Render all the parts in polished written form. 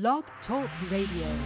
Blog Talk Radio.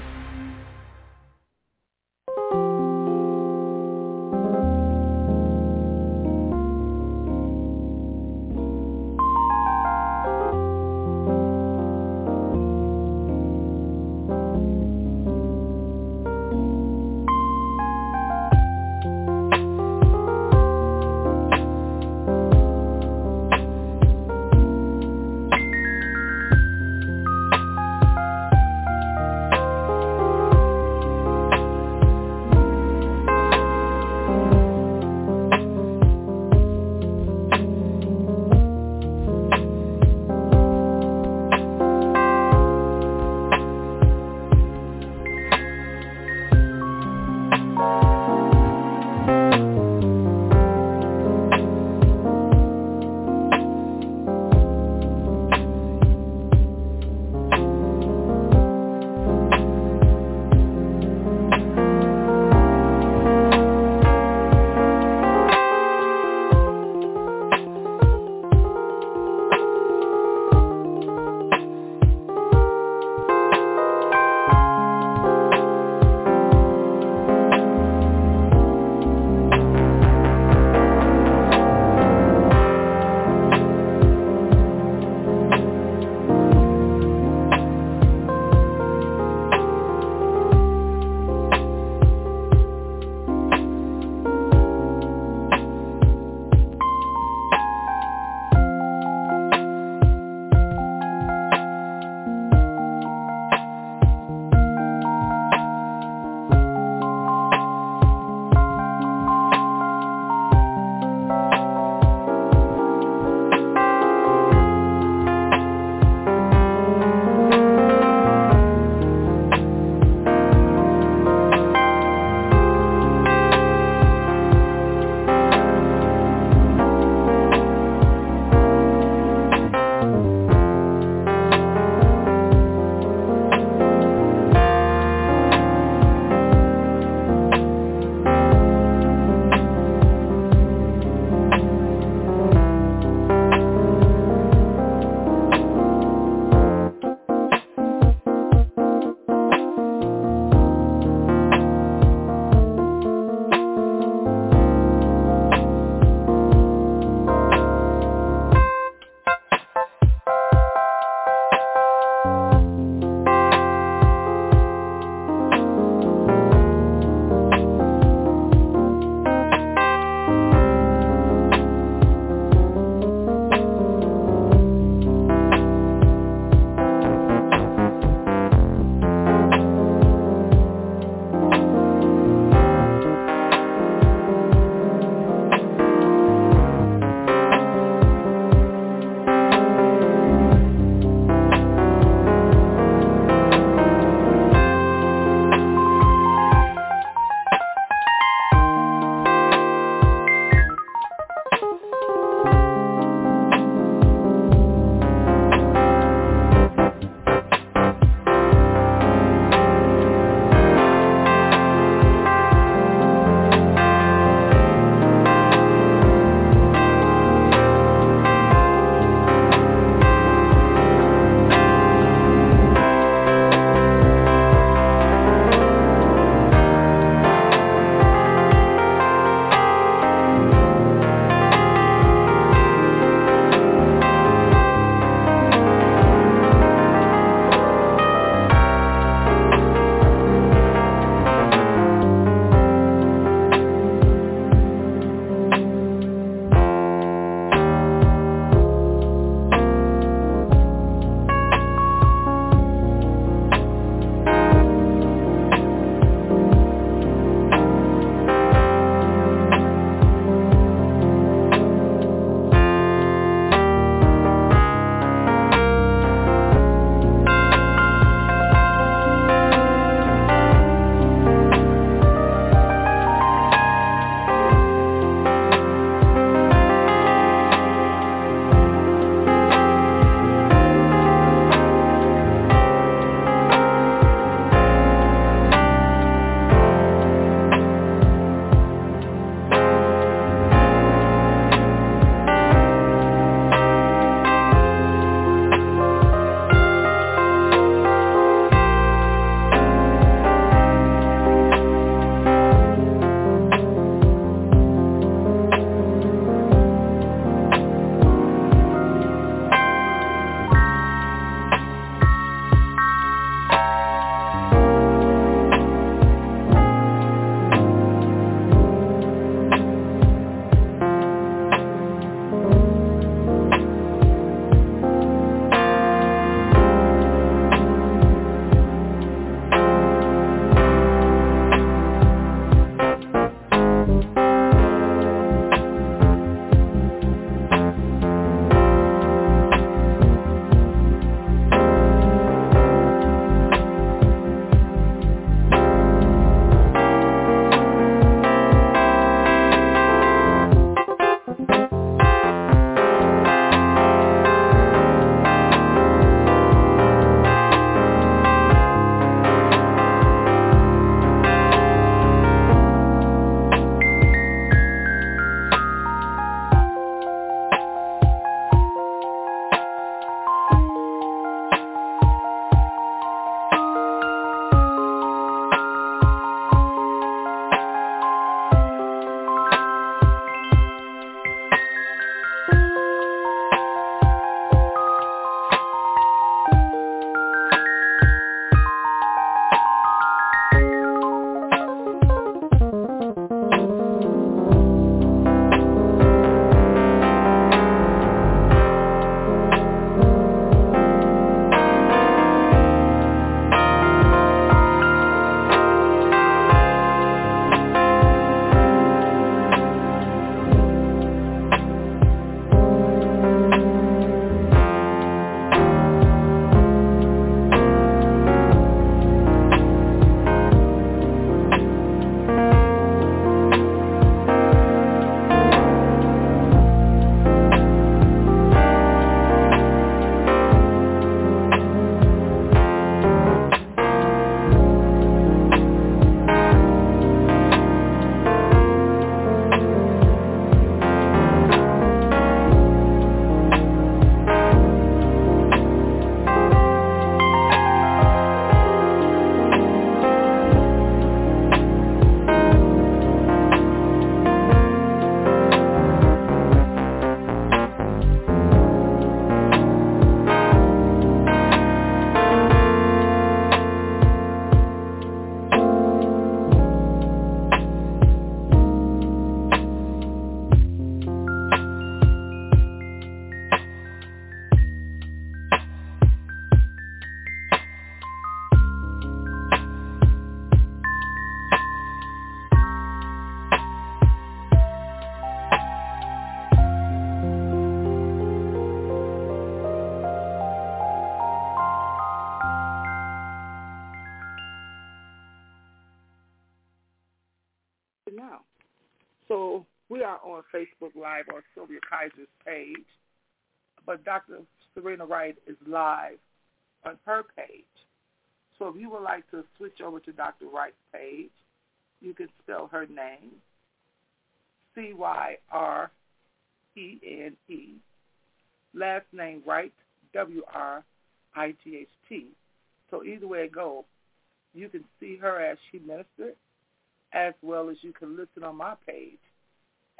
we are on Facebook Live on Sylvia Kaiser's page, but Dr. Serena Wright is live on her page. So if you would like to switch over to Dr. Wright's page, you can spell her name, Cyrene, last name Wright, Wright. So either way it goes, you can see her as she ministered, as well as you can listen on my page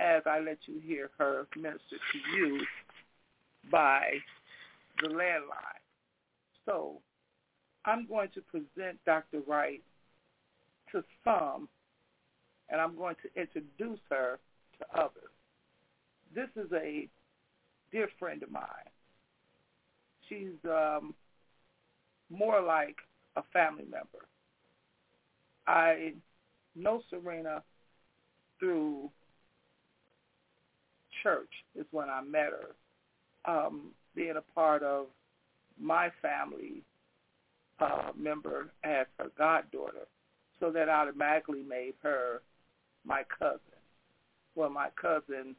as I let you hear her minister to you by the landline. So I'm going to present Dr. Wright to some, and I'm going to introduce her to others. This is a dear friend of mine. She's more like a family member. I know Serena through church is when I met her, being a part of my family member as her goddaughter, so that automatically made her my cousin. Well, my cousin,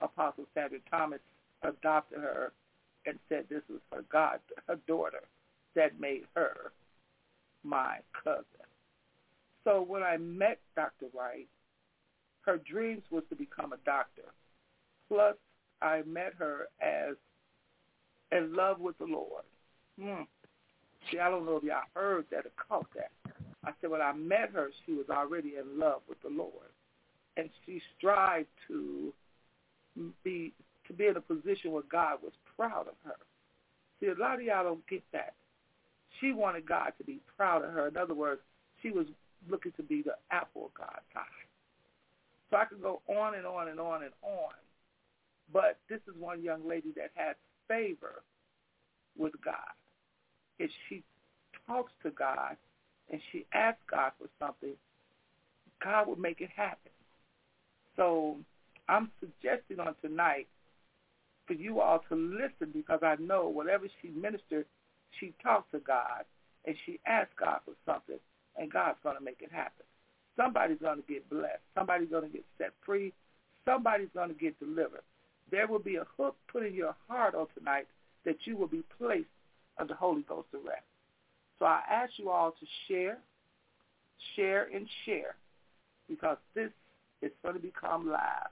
Apostle Sandra Thomas, adopted her and said this was her daughter. That made her my cousin. So when I met Dr. Wright, her dreams was to become a doctor. Plus, I met her as in love with the Lord. See, I don't know if y'all heard that or caught that. I said when I met her, she was already in love with the Lord. And she strived to be in a position where God was proud of her. See, a lot of y'all don't get that. She wanted God to be proud of her. In other words, she was looking to be the apple of God's eye. So I could go on and on and on and on. But this is one young lady that has favor with God. If she talks to God and she asks God for something, God will make it happen. So I'm suggesting on tonight for you all to listen, because I know whatever she ministered, she talked to God, and she asked God for something, and God's going to make it happen. Somebody's going to get blessed. Somebody's going to get set free. Somebody's going to get delivered. There will be a hook put in your heart on tonight that you will be placed under Holy Ghost arrest. So I ask you all to share, because this is going to become live.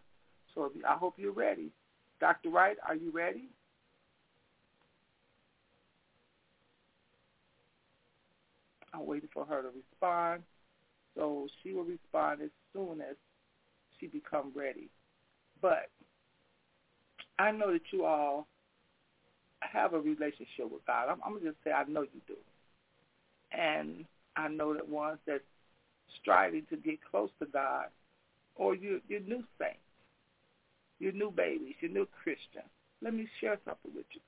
So I hope you're ready. Dr. Wright, are you ready? I'm waiting for her to respond, so she will respond as soon as she becomes ready. But I know that you all have a relationship with God. I'm going to just say I know you do. And I know that ones that's striving to get close to God, or your new saints, your new babies, your new Christian, let me share something with you.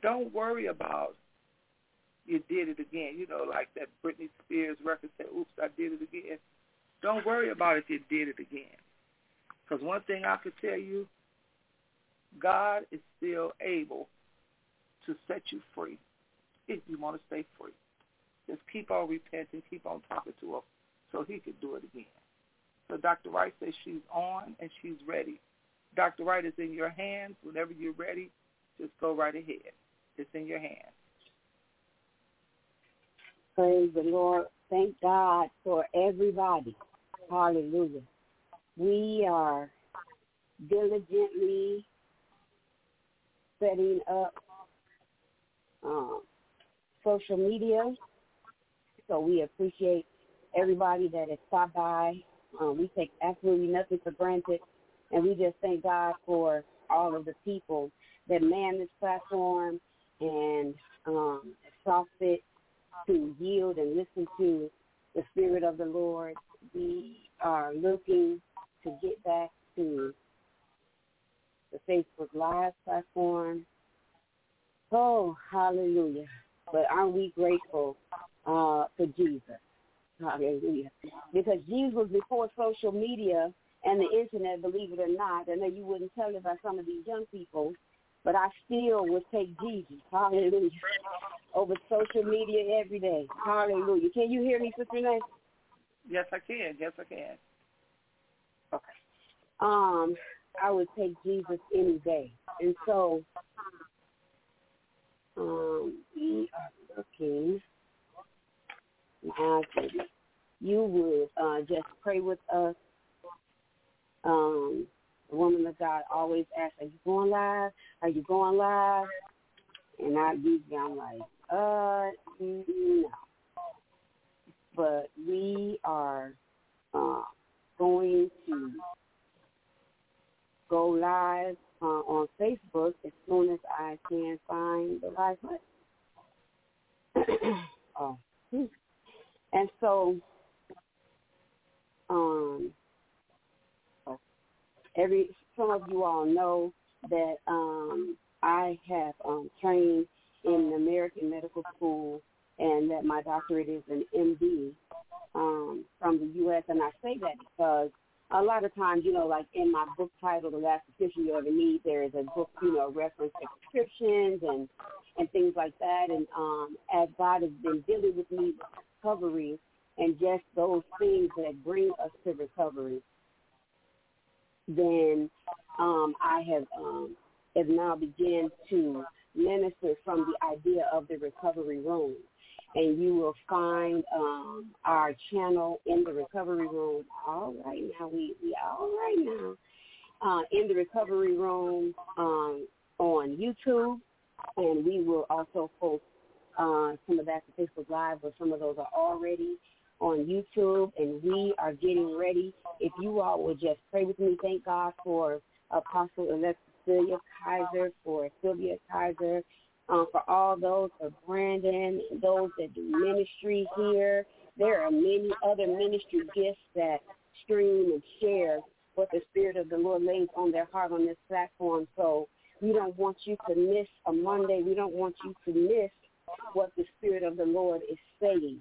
Don't worry about you did it again. You know, like that Britney Spears record said, oops, I did it again. Don't worry about if you did it again. Because one thing I could tell you, God is still able to set you free if you want to stay free. Just keep on repenting, keep on talking to him so he can do it again. So Dr. Wright says she's on and she's ready. Dr. Wright is in your hands. Whenever you're ready, just go right ahead. It's in your hands. Praise the Lord. Thank God for everybody. Hallelujah. We are diligently setting up social media. So we appreciate everybody that has stopped by. We take absolutely nothing for granted. And we just thank God for all of the people that man this platform and CrossFit to yield and listen to the Spirit of the Lord. We are looking to get back to the Facebook Live platform. Oh, hallelujah. But aren't we grateful for Jesus? Hallelujah. Because Jesus was before social media and the internet, believe it or not. I know you wouldn't tell it by some of these young people, but I still would take Jesus, hallelujah, over social media every day. Hallelujah. Can you hear me, Sister Renee? Yes, I can. Okay. I would take Jesus any day. And so, we are looking. You would just pray with us. The woman of God always asks, "Are you going live? Are you going live?" And I usually I'm like, no. But we are going to go live on Facebook as soon as I can find the live button. Oh, and so some of you all know that I have trained in the American Medical School, and that my doctorate is an MD from the U.S. And I say that because a lot of times, you know, like in my book title, The Last Prescription You Ever Need, there is a book, you know, reference to prescriptions and things like that. And as God has been dealing with me with recovery and just those things that bring us to recovery, then I have now began to minister from the idea of the recovery room. And you will find our channel in the recovery room. All right now, we all right now. In the recovery room on YouTube. And we will also post some of that to Facebook Live, but some of those are already on YouTube. And we are getting ready. If you all will just pray with me, thank God for Apostle Elect Cecilia Kaiser, for Sylvia Kaiser, for all those, for Brandon, those that do ministry here. There are many other ministry gifts that stream and share what the Spirit of the Lord lays on their heart on this platform. So we don't want you to miss a Monday. We don't want you to miss what the Spirit of the Lord is saying.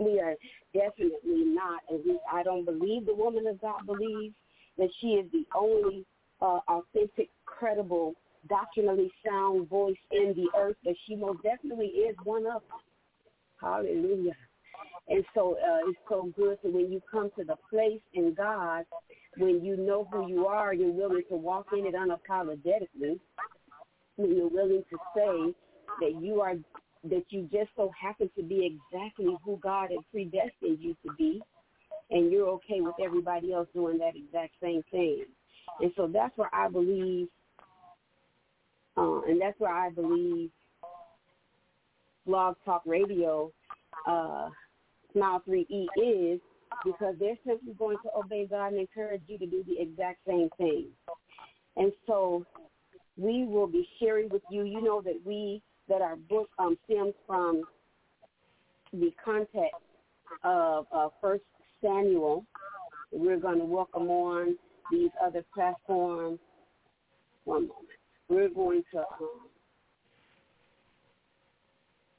We are definitely not, and I don't believe the woman of God believes that she is the only authentic, credible, doctrinally sound voice in the earth, but she most definitely is one of them. Hallelujah. And so it's so good that when you come to the place in God, when you know who you are, you're willing to walk in it unapologetically, when you're willing to say that you just so happen to be exactly who God had predestined you to be, and you're okay with everybody else doing that exact same thing. And so that's where I believe Blog Talk Radio, Smile 3E is, because they're simply going to obey God and encourage you to do the exact same thing. And so we will be sharing with you. You know that our book stems from the context of First Samuel. We're going to welcome on these other platforms. One moment. We're going to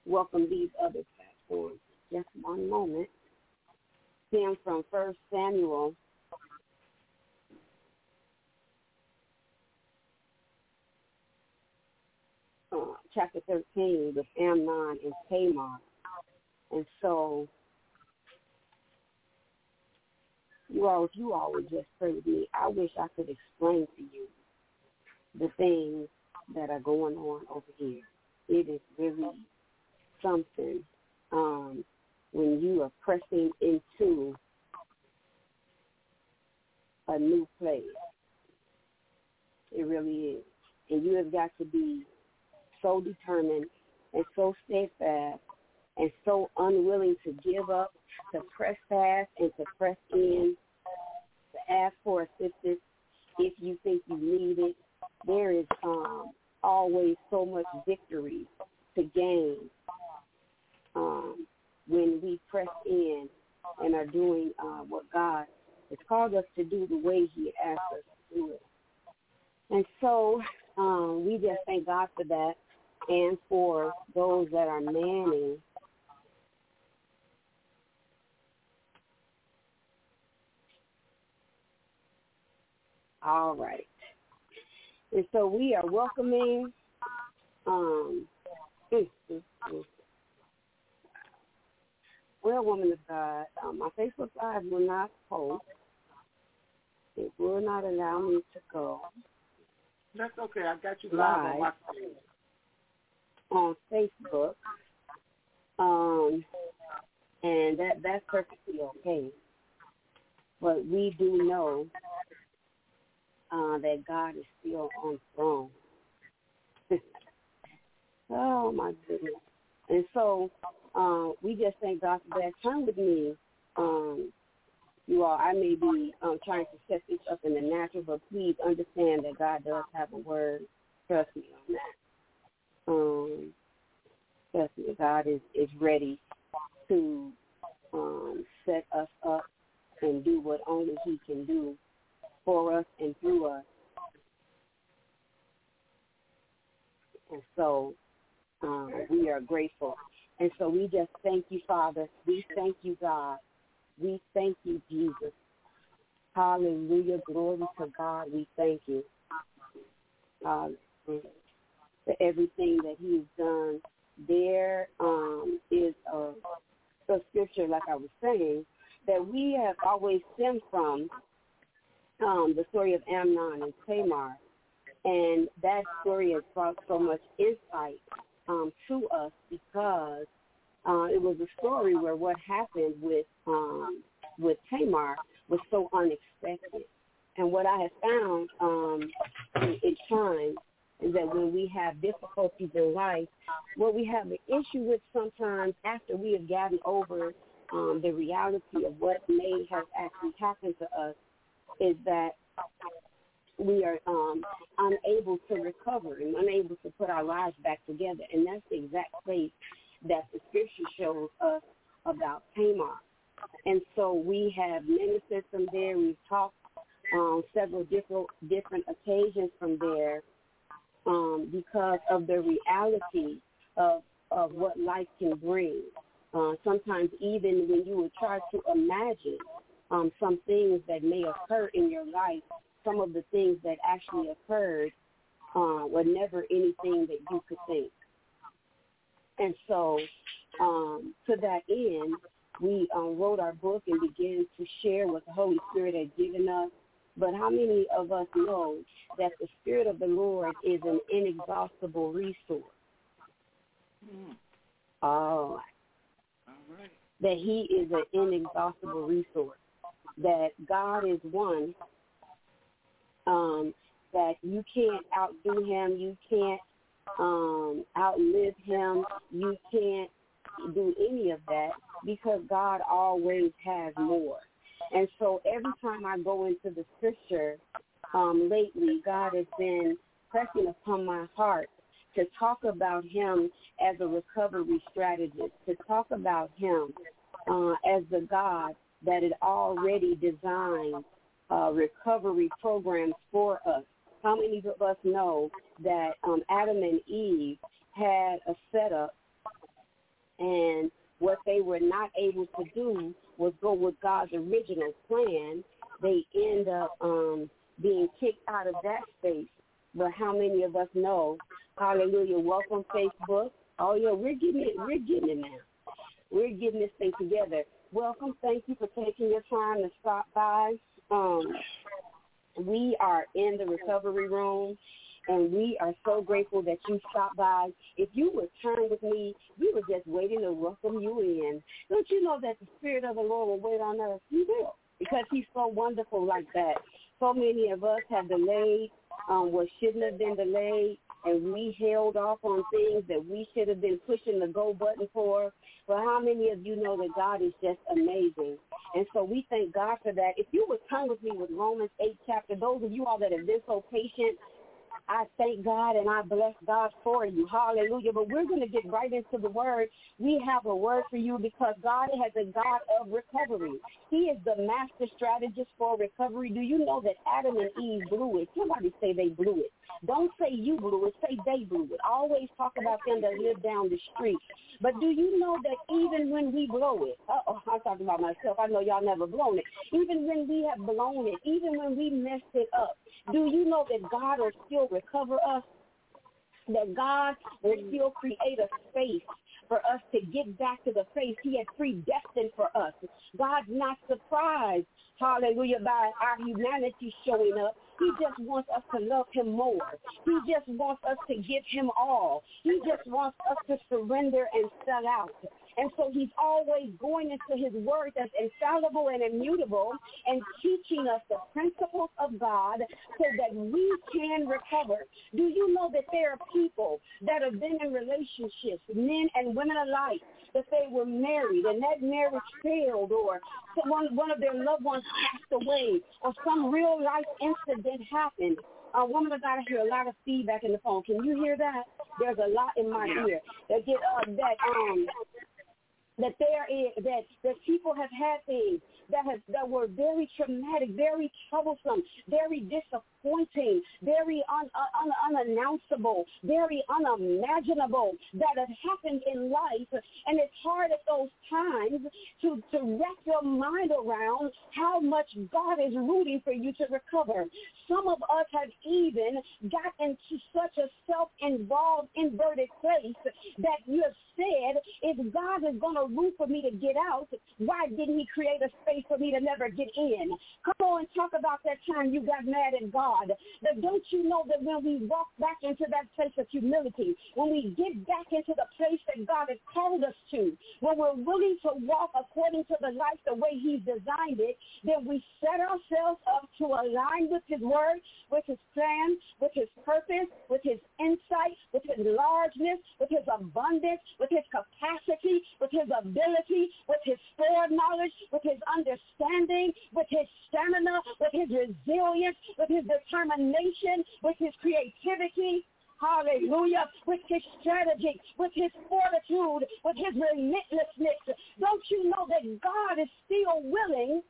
welcome these other platforms. Just one moment. Sam from First Samuel. Chapter 13 with Amnon and Tamar. And so, if you all would just pray with me, I wish I could explain to you the things that are going on over here. It is really something when you are pressing into a new place. It really is. And you have got to be so determined and so steadfast and so unwilling to give up, to press past and to press in, to ask for assistance if you think you need it. There is always so much victory to gain when we press in and are doing what God has called us to do the way he asked us to do it. And so we just thank God for that and for those that are manning all right. And so we are welcoming woman of God. My Facebook Live will not post. It will not allow me to go. That's okay. I got you live on my screen. On Facebook. And that's perfectly okay. But we do know that God is still on the throne. Oh, my goodness. And so we just thank God for that. Turn with me, you all. I may be trying to set this up in the natural, but please understand that God does have a word. Trust me on that. Trust me, God is ready to set us up and do what only he can do for us and through us. And so we are grateful. And so we just thank you, Father. We thank you, God. We thank you, Jesus. Hallelujah. Glory to God. We thank you for everything that he's done. There is a scripture, like I was saying, that we have always stemmed from the story of Amnon and Tamar. And that story has brought so much insight to us because it was a story where what happened with Tamar was so unexpected. And what I have found in time is that when we have difficulties in life, what we have an issue with sometimes after we have gotten over the reality of what may have actually happened to us is that we are unable to recover and unable to put our lives back together. And that's the exact place that the scripture shows us about Tamar. And so we have ministered from there. We've talked on several different occasions from there because of the reality of what life can bring. Sometimes even when you would try to imagine some things that may occur in your life, some of the things that actually occurred were never anything that you could think. And so to that end, we wrote our book and began to share what the Holy Spirit had given us. But how many of us know that the Spirit of the Lord is an inexhaustible resource? All right. That he is an inexhaustible resource, that God is one, that you can't outdo him, you can't outlive him, you can't do any of that because God always has more. And so every time I go into the scripture lately, God has been pressing upon my heart to talk about him as a recovery strategist, to talk about him as the God that had already designed recovery programs for us. How many of us know that Adam and Eve had a setup, and what they were not able to do was go with God's original plan? They end up being kicked out of that space. But how many of us know? Hallelujah! Welcome Facebook. Oh yeah, we're getting it now. We're getting this thing together. Welcome. Thank you for taking your time to stop by. We are in the recovery room, and we are so grateful that you stopped by. If you would turn with me, we were just waiting to welcome you in. Don't you know that the Spirit of the Lord will wait on us? He will, because he's so wonderful like that. So many of us have delayed what shouldn't have been delayed, and we held off on things that we should have been pushing the go button for. But how many of you know that God is just amazing? And so we thank God for that. If you would come with me with Romans 8 chapter, those of you all that have been so patient, I thank God and I bless God for you. Hallelujah. But we're going to get right into the word. We have a word for you because God has a God of recovery. He is the master strategist for recovery. Do you know that Adam and Eve blew it? Somebody say they blew it. Don't say you blew it. Say they blew it. I always talk about them that live down the street. But do you know that even when we blow it, I'm talking about myself. I know y'all never blown it. Even when we have blown it, even when we messed it up, do you know that God will still recover us? That God will still create a space for us to get back to the faith he has predestined for us. God's not surprised, hallelujah, by our humanity showing up. He just wants us to love him more. He just wants us to give him all. He just wants us to surrender and sell out. And so he's always going into his word that's infallible and immutable and teaching us the principles of God so that we can recover. Do you know that there are people that have been in relationships, men and women alike, that they were married and that marriage failed, or one of their loved ones passed away, or some real life incident happened? A woman of God, I hear a lot of feedback in the phone. Can you hear that? There's a lot in my ear. They get up that there is that people have had things that were very traumatic, very troublesome, very disappointing, very unannounceable, very unimaginable that have happened in life, and it's hard at those times to wrap your mind around how much God is rooting for you to recover. Some of us have even got into such a self-involved, inverted place that you have said, if God is going to root for me to get out, why didn't he create a space for me to never get in? Come on, talk about that time you got mad at God. But don't you know that when we walk back into that place of humility, when we get back into the place that God has called us to, when we're willing to walk according to the life the way he's designed it, then we set ourselves up to align with his word, with his plan, with his purpose, with his insight, with his largeness, with his abundance, with his capacity, with his ability, with his foreknowledge, with his understanding, with his stamina, with his resilience, with his determination, with his creativity, hallelujah, with his strategy, with his fortitude, with his relentlessness. Don't you know that God is still willing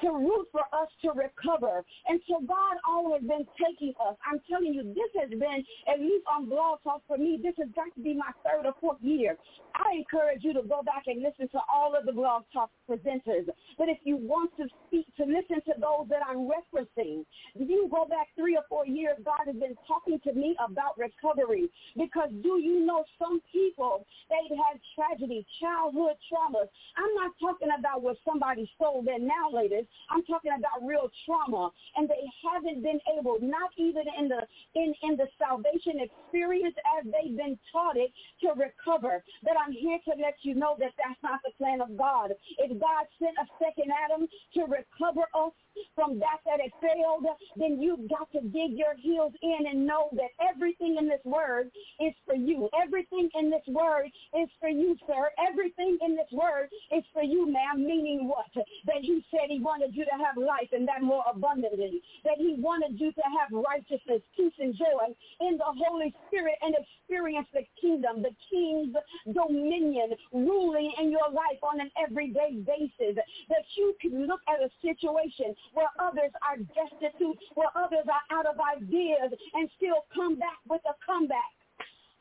to root for us to recover? And so God always been taking us. I'm telling you, this has been, at least on Blog Talk for me, this has got to be my third or fourth year. I encourage you to go back and listen to all of the Blog Talk presenters. But if you want to speak, to listen to those that I'm referencing, you go back 3 or 4 years, God has been talking to me about recovery. Because do you know some people, they've had tragedy, childhood traumas. I'm not talking about what somebody stole their now later. I'm talking about real trauma, and they haven't been able, not even in the salvation experience as they've been taught it, to recover. But I'm here to let you know that that's not the plan of God. If God sent a second Adam to recover us from that it failed, then you've got to dig your heels in and know that everything in this word is for you. Everything in this word is for you, sir. Everything in this word is for you, ma'am. Meaning what? That he said he wanted you to have life and that more abundantly. That he wanted you to have righteousness, peace, and joy in the Holy Spirit and experience the kingdom, the king's dominion ruling in your life on an everyday basis. That you can look at a situation where others are destitute, where others are out of ideas, and still come back with a comeback.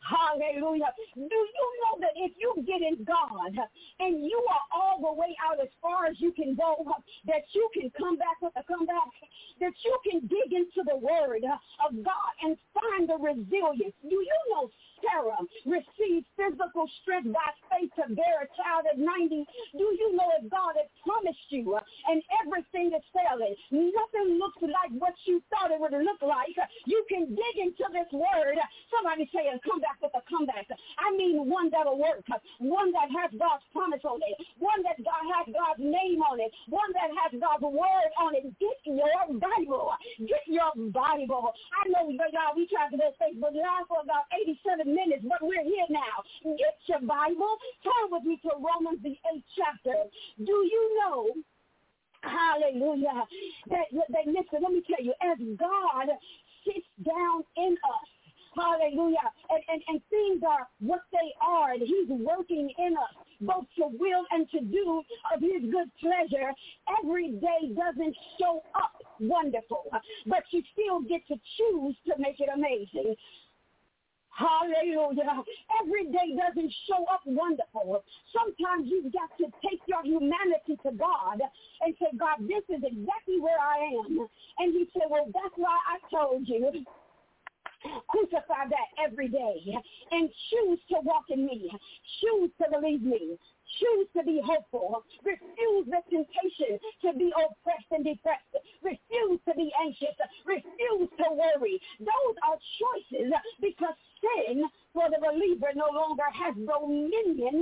Hallelujah. Do you know that if you get in God and you are all the way out as far as you can go, that you can come back with a comeback, that you can dig into the word of God and find the resilience? Do you know Sarah received physical strength by faith to bear a child at 90? Do you know if God has promised you and everything is failing, nothing looks like what you thought it would look like, you can dig into this word. Somebody say a comeback with a comeback. I mean one that will work, one that has God's promise on it, one that God has God's name on it, one that has God's word on it. Get your Bible. Get your Bible. I know, y'all, we tried to go Facebook Live for about 87 minutes, but we're here now. Get your Bible. Turn with me to Romans the 8th chapter. Do you know, hallelujah, that listen, let me tell you, as God sits down in us, hallelujah, and things are what they are, and he's working in us both to will and to do of his good pleasure. Every day doesn't show up wonderful, but you still get to choose to make it amazing. Hallelujah. Every day doesn't show up wonderful. Sometimes you've got to take your humanity to God and say, God, this is exactly where I am. And he said, well, that's why I told you. Crucify that every day and choose to walk Choose to believe me. Choose to be hopeful. Refuse the temptation to be oppressed and depressed. Refuse to be anxious. Refuse to worry. Those are choices, because sin for the believer no longer has dominion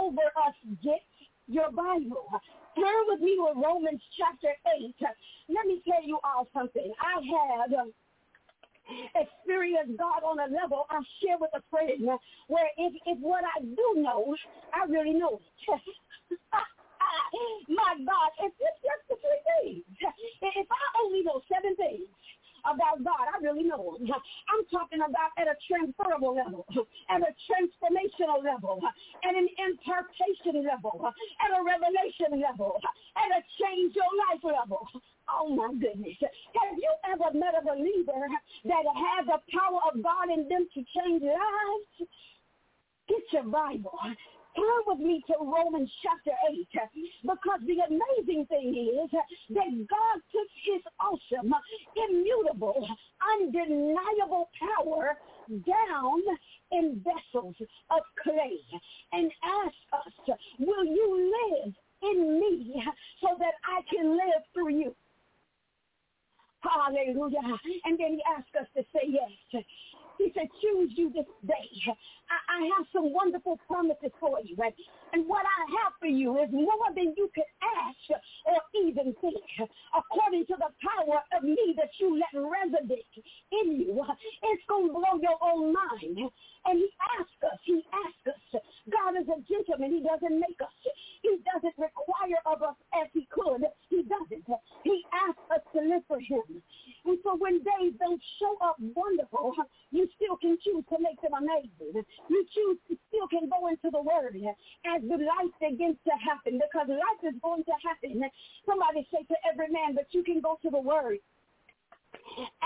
over us. Get your Bible. Turn with me to Romans chapter 8. Let me tell you all something. I have experience God on a level I share with a friend, where if what I do know, I really know it. My God, if it's just the 3 days, if I only know 7 things about God, I really know them. I'm talking about at a transferable level, at a transformational level, at an impartation level, at a revelation level, at a change your life level. Oh, my goodness. Have you ever met a believer that has the power of God in them to change lives? Get your Bible. Turn with me to Romans chapter 8, because the amazing thing is that God took his awesome, immutable, undeniable power down in vessels of clay and asked us, will you live in me so that I can live through you? Hallelujah. And then he asked us to say yes. He said, choose you this day. I have some wonderful promises for you. And what I have for you is more than you could ask or even think, according to the power of me that you let resident in you. It's going to blow your own mind. And he asked us. God is a gentleman. He doesn't make us. He doesn't require of us as he could. He doesn't. He asked us to live for him. And so when days don't show up wonderful, you still can choose to make them amazing. You choose to still can go into the word as the life begins to happen, because life is going to happen. Somebody say to every man, but you can go to the word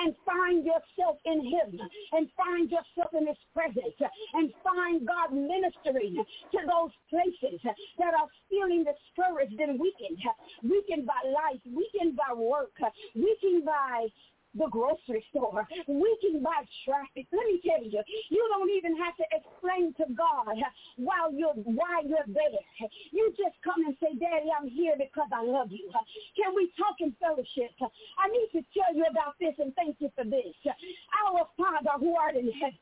and find yourself in him, and find yourself in his presence, and find God ministering to those places that are feeling discouraged and weakened by life, weakened by work, weakened by the grocery store, weakened by traffic. Let me tell you, you don't even have to explain to God why you're there. You just come and say, Daddy, I'm here because I love you. Can we talk in fellowship? I need to tell you about this and thank you for this. Our Father who art in heaven,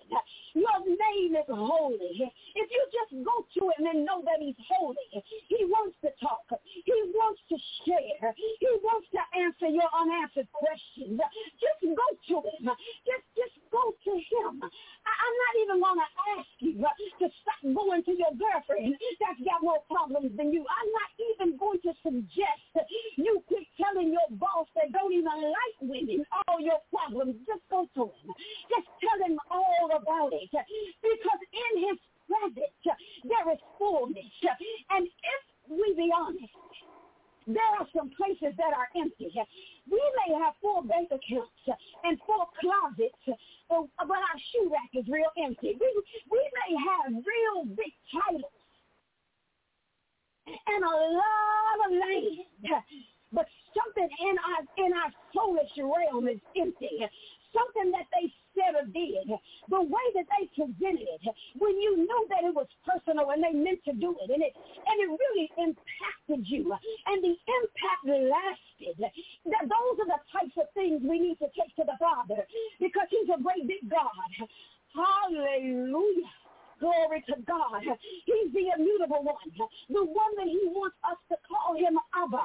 your name is holy. If you just go to him and know that he's holy, he wants to talk. He wants to share. He wants to answer your unanswered questions. Just go to him. Just go to him. I'm not even going to ask you to stop going to your girlfriend that's got more problems than you. I'm not even going to suggest you quit telling your boss that don't even like women all your problems. Just go to him. Just tell him all about it. Because in his presence, there is fullness. And if we be honest, there are some places that are empty. We may have 4 bank accounts and 4 closets, but our shoe rack is real empty. We may have real big titles and a lot of land, but something in our soulish realm is empty. Something that they said or did, the way that they presented it, when you knew that it was personal and they meant to do it, and it really impacted you, and the impact lasted. That those are the types of things we need to take to the Father, because he's a great big God. Hallelujah. Glory to God. He's the immutable one, the one that he wants us to call him Abba.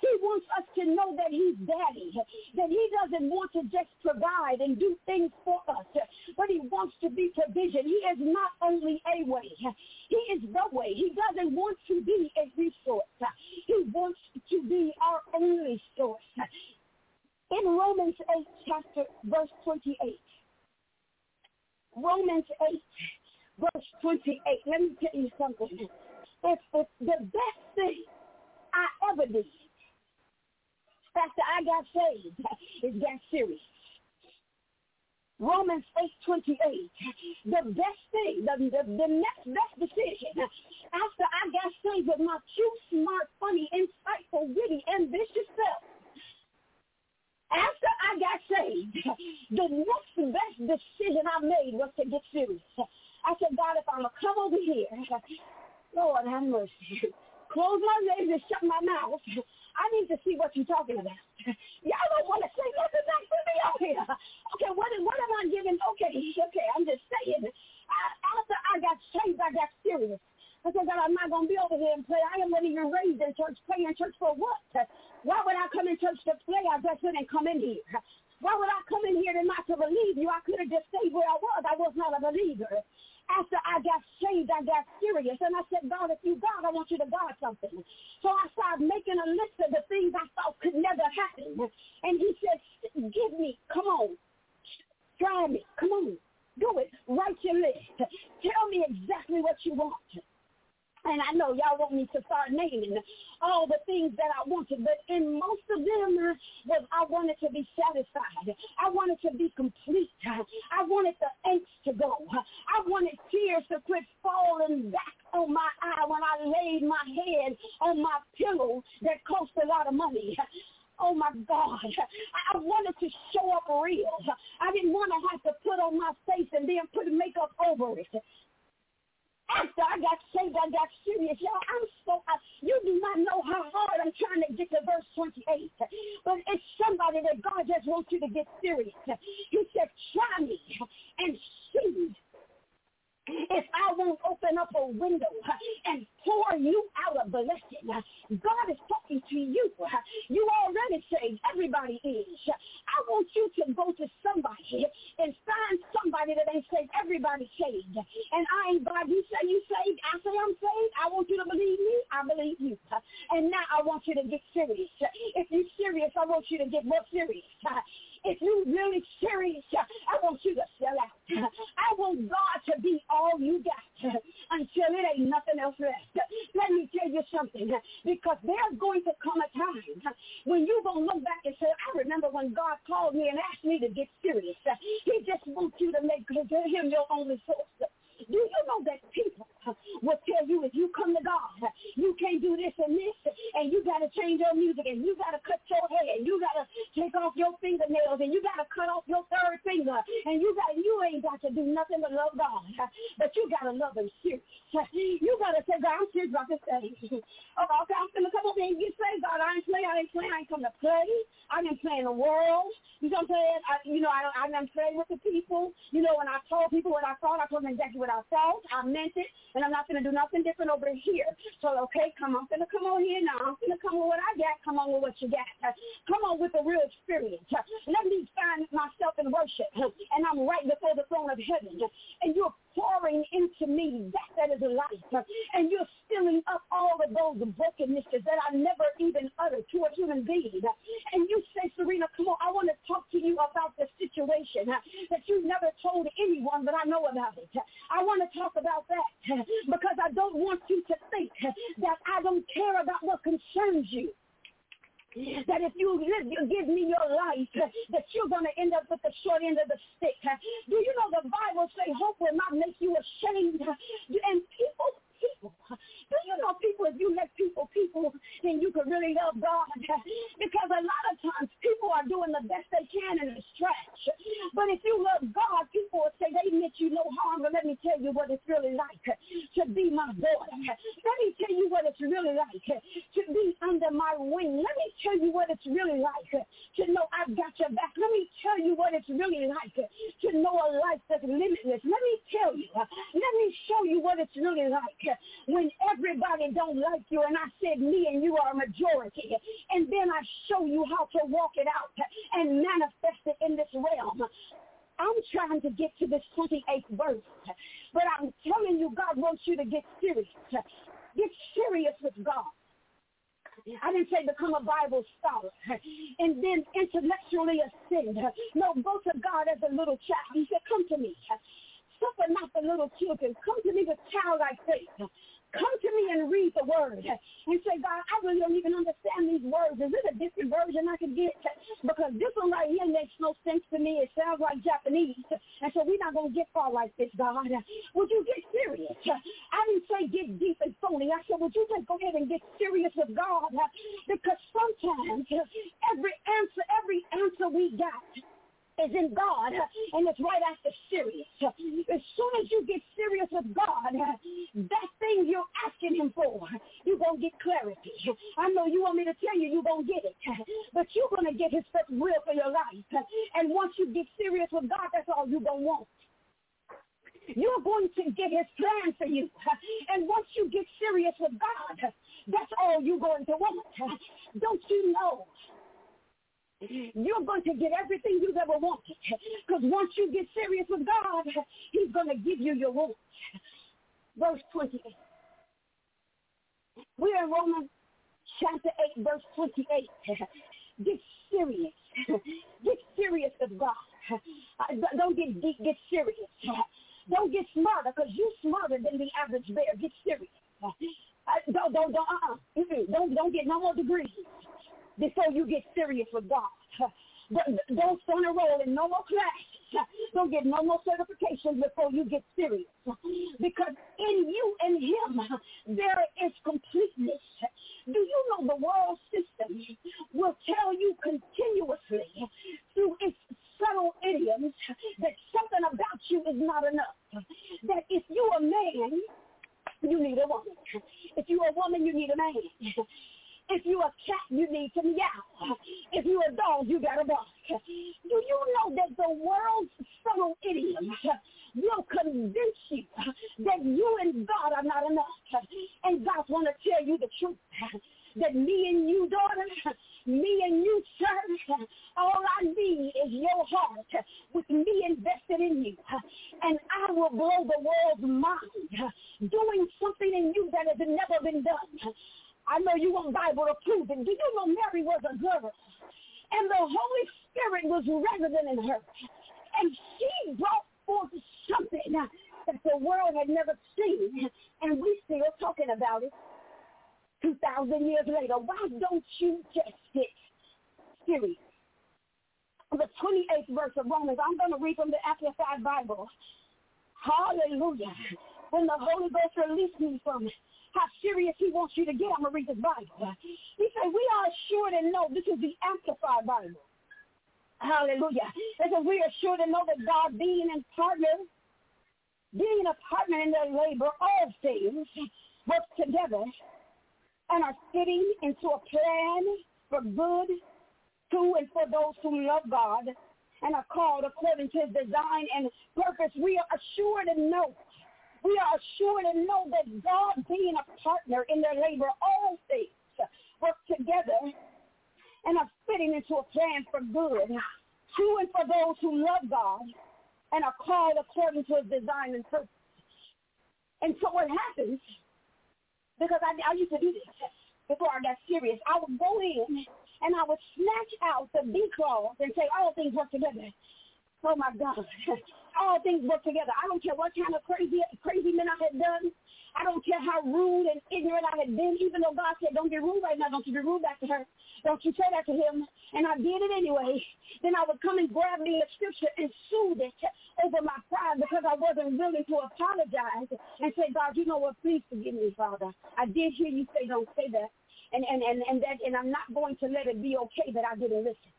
He wants us to know that he's Daddy, that he doesn't want to just provide and do things for us, but he wants to be provision. He is not only a way. He is the way. He doesn't want to be a resource. He wants to be our only source. In Romans 8, chapter, verse 28, Romans 8, verse 28, let me tell you something. It's the best thing I ever did after I got saved. It got serious. Romans 8:28. The best thing, the next best decision after I got saved with my cute, smart, funny, insightful, witty, ambitious self. After I got saved, the next best decision I made was to get serious. I said, God, if I'm going to come over here, Lord, have mercy. Close my legs and shut my mouth. I need to see what you're talking about. Y'all don't want to say nothing back to me out here. Okay, what am I giving? Okay, I'm just saying. After I got saved, I got serious. I said, God, I'm not going to be over here and play. I am not even raised in church. Play in church for what? Why would I come in church to play? I just wouldn't come in here. Why would I come in here to not to believe you? I could have just stayed where I was. I was not a believer. After I got saved, I got serious. And I said, God, if you God, I want you to God something. So I started making a list of the things I thought could never happen. And he said, give me, come on, try me, come on, do it. Write your list. Tell me exactly what you want. And I know y'all want me to start naming all the things that I wanted, but in most of them, I wanted to be satisfied. I wanted to be complete. I wanted the angst to go. I wanted tears to quit falling back on my eye when I laid my head on my pillow that cost a lot of money. Oh, my God. I wanted to show up real. I didn't want to have to put on my face and then put makeup over it. After I got saved, I got serious. Y'all, you do not know how hard I'm trying to get to verse 28. But it's somebody that God just wants you to get serious. He said, try me and see if I won't open up a window and pour you out a blessing. God is talking to you. You already saved. Everybody is. I want you to go to somebody and find somebody that ain't saved. Everybody saved. And I ain't God. You say you saved. I say I'm saved. I want you to believe me. I believe you. And now I want you to get serious. If you're serious, I want you to get more serious. If you're really serious, I want you to sell out. I want God to be all you got until it ain't nothing else left. Let me tell you something, because there's going to come a time when you're going to look back and say, I remember when God called me and asked me to get serious. He just wants you to make him your only source. Do you know that people will tell you if you come to God, you can't do this and this, and you got to change your music, and you got to cut your hair, and you got to take off your fingernails, and you got to cut off your third finger, and you ain't got to do nothing but love God, but you got to love him serious. You got to say, God, I'm serious about this thing. Oh, okay, I'm going to come up and you say, God, I ain't playing, I ain't come to play. I didn't play in the world. You know what I'm saying? I didn't play with the people. You know, when I told people what I thought, I told them exactly what I thought. I meant it, and I'm not going to do nothing different over here. So, okay, come on. I'm going to come on here now. I'm going to come on with what I got. Come on with what you got. Come on with the real experience. Let me find myself in worship, and I'm right before the throne of heaven, and you're pouring into me that is life, and you're filling up all of those brokennesses that I never even uttered to a human being. And you say, Serena, come on, I want to talk to you about the situation that you never told anyone, but I know about it. I want to talk about that because I don't want you to think that I don't care about what concerns you. That if you live, you give me your life, that you're going to end up with the short end of the stick. Do you know the Bible say hope will not make you ashamed? And people. Do you know people, if you let people, then you can really love God? Because a lot of times people are doing the best they can and it's trash. But if you love God, people will say they meant you no harm, but let me tell you what it's really like to be my daughter. Let me tell you what it's really like to be under my wing. Let me tell you what it's really like to know I've got your back. Let me tell you what it's really like to know a life that's limitless. Let me tell you, let me show you what it's really like when everybody don't like you, and I said me and you are a majority, and then I show you how to walk it out and manifest it in this realm. I'm trying to get to this 28th verse, but I'm telling you, God wants you to get serious. Get serious with God. I didn't say become a Bible scholar and then intellectually ascend. No, go to God as a little child. He said, come to me. Suffer not the little children. Come to me with childlike faith. Come to me and read the word and say, God, I really don't even understand these words. Is it a different version I could get? Because this one right here makes no sense to me. It sounds like Japanese. And so we're not going to get far like this, God. Would you get serious? I didn't say get deep and phony. I said, would you just go ahead and get serious with God? Because sometimes every answer we got is in God, and it's right after serious. As soon as you get serious with God, that thing you're asking him for, you're going to get clarity. I know you want me to tell you, you're going to get it, but you're going to get his first will for your life. And once you get serious with God, that's all you're going to want. You're going to get his plan for you. And once you get serious with God, that's all you're going to want. Don't you know? You're going to get everything you've ever wanted. Because once you get serious with God, he's going to give you your wants. Verse 28. We're in Romans chapter 8, verse 28. Get serious. Get serious with God. Don't get deep. Get serious. Don't get smarter, because you're smarter than the average bear. Get serious. Don't get no more degrees before you get serious with God. Don't start a roll in no more classes. Don't get no more certifications before you get serious. Because in you and him, there is completeness. Do you know the world system will tell you continuously through its subtle idioms that something about you is not enough? That if you a man, you need a woman. If you a woman, you need a man. If you a cat, you need to meow. If you a dog, you gotta bark. Do you know that the world's subtle idiom will convince you that you and God are not enough? And God want to tell you the truth. That me and you, daughter, me and you, son, all I need is your heart with me invested in you. And I will blow the world's mind doing something in you that has never been done. I know you want Bible approving. Do you know Mary was a girl? And the Holy Spirit was resident in her. And she brought forth something that the world had never seen. And we still talking about it 2,000 years later. Why don't you just get serious? The 28th verse of Romans, I'm going to read from the Amplified Bible. Hallelujah. When the Holy Ghost released me from how serious he wants you to get, I'm going to read this Bible. He said, we are assured and know, this is the Amplified Bible. Hallelujah. It says, we are assured and know that God being a partner in their labor, all things work together and are fitting into a plan for good to and for those who love God and are called according to his design and purpose. We are assured and know. We are assured and know that God, being a partner in their labor, all things work together and are fitting into a plan for good to and for those who love God and are called according to his design and purpose. And so what happens, because I used to do this before I got serious, I would go in and I would snatch out the B clause and say, all things work together. Oh, my God. All things work together. I don't care what kind of crazy men I had done. I don't care how rude and ignorant I had been, even though God said, don't be rude right now. Don't you be rude back to her. Don't you say that to him. And I did it anyway. Then I would come and grab me a scripture and soothe it over my pride because I wasn't willing to apologize and say, God, you know what? Please forgive me, Father. I did hear you say don't say that. And I'm not going to let it be okay that I didn't listen.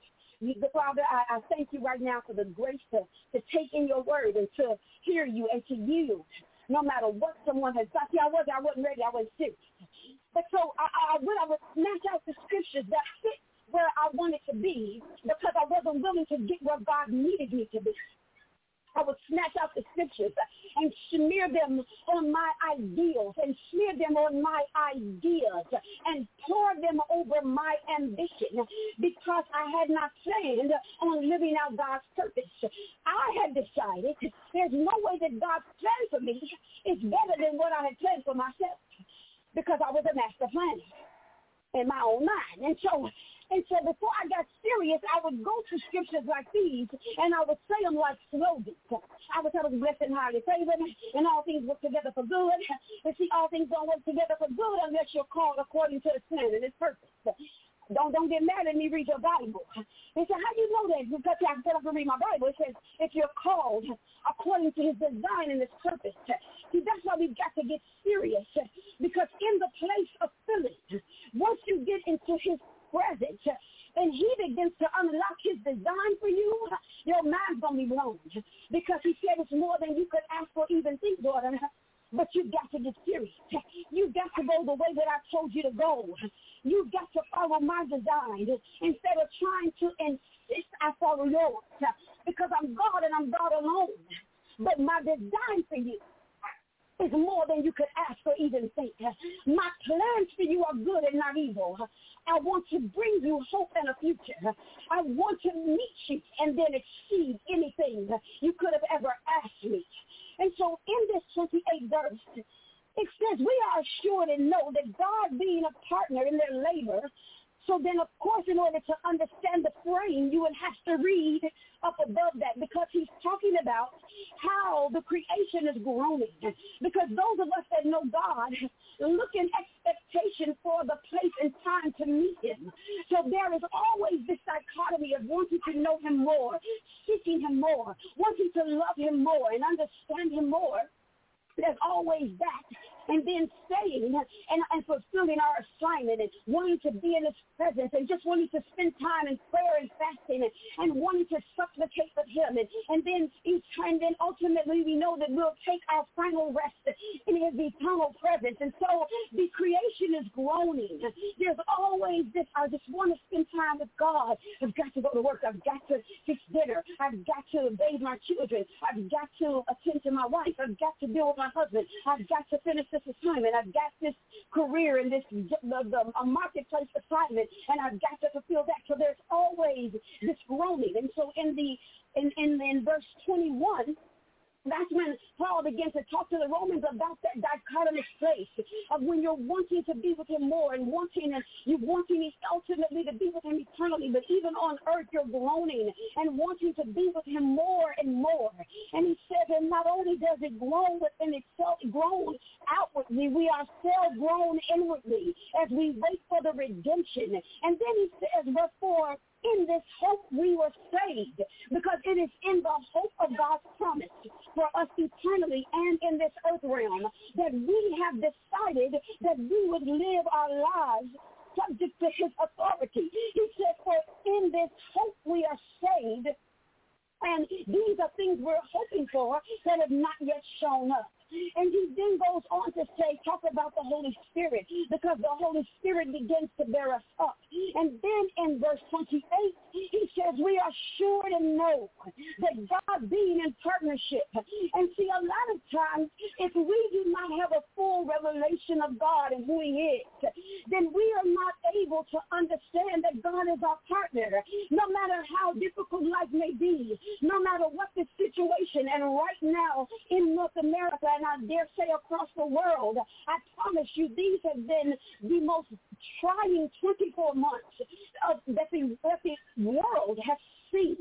Father, I thank you right now for the grace to take in your word and to hear you and to yield, no matter what someone has done. See, I wasn't ready. I wasn't serious. But so I would snatch out the scriptures that fit where I wanted to be because I wasn't willing to get where God needed me to be. I would snatch out the scriptures and smear them on my ideals and smear them on my ideas and pour them over my ambition because I had not planned on living out God's purpose. I had decided there's no way that God's plan for me is better than what I had planned for myself because I was a master planner in my own mind. And so before I got serious, I would go to scriptures like these, and I would say them like slogans. I would tell them blessed and highly favored, and all things work together for good. And see, all things don't work together for good unless you're called according to his plan and his purpose. Don't get mad at me. Read your Bible. They said, how do you know that? Because I said I can read my Bible. It says, if you're called according to his design and his purpose. See, that's why we've got to get serious, because in the place of filling, once you get into his presence, and he begins to unlock his design for you, your mind's going to be blown, because he said it's more than you could ask or even think, daughter. But you've got to get serious. You've got to go the way that I told you to go. You've got to follow my design instead of trying to insist I follow yours, because I'm God and I'm God alone. But my design for you is more than you could ask or even think. My plans for you are good and not evil. I want to bring you hope and a future. I want to meet you and then exceed anything you could have ever asked me. And so in this 28th verse, it says, we are assured and know that God being a partner in their labor. So then, of course, in order to understand the frame, you would have to read up above that, because he's talking about how the creation is groaning. Because those of us that know God look in expectation for the place and time to meet him. So there is always this dichotomy of wanting to know him more, seeking him more, wanting to love him more and understand him more. There's always that. And then staying and fulfilling our assignment and wanting to be in his presence and just wanting to spend time in prayer and fasting and wanting to supplicate with him. And then ultimately we know that we'll take our final rest in his eternal presence. And so the creation is groaning. There's always this, I just want to spend time with God. I've got to go to work. I've got to fix dinner. I've got to bathe my children. I've got to attend to my wife. I've got to deal with my husband. I've got to finish this assignment. I've got this career and this a marketplace assignment, and I've got to fulfill that. So there's always this groaning. And so in verse 21, that's when Paul began to talk to the Romans about that dichotomous place of when you're wanting to be with him more and you're wanting ultimately to be with him eternally, but even on earth you're groaning and wanting to be with him more and more. And he says, and not only does it groan within itself, groan outwardly, we are still grown inwardly as we wait for the redemption. And then he says, therefore, in this hope we were saved, because it is in the hope of God's promise for us eternally and in this earth realm that we have decided that we would live our lives subject to his authority. He said, for in this hope we are saved, and these are things we're hoping for that have not yet shown up. And he then goes on to say, talk about the Holy Spirit, because the Holy Spirit begins to bear us up. And then in verse 28, he says, we are sure to know that God being in partnership. And see, a lot of times, if we do not have a full revelation of God and who he is, then we are not able to understand that God is our partner. No matter how difficult life may be, no matter what the situation, and right now in North America, and I dare say across the world, I promise you these have been the most trying 24 months that the world has seen,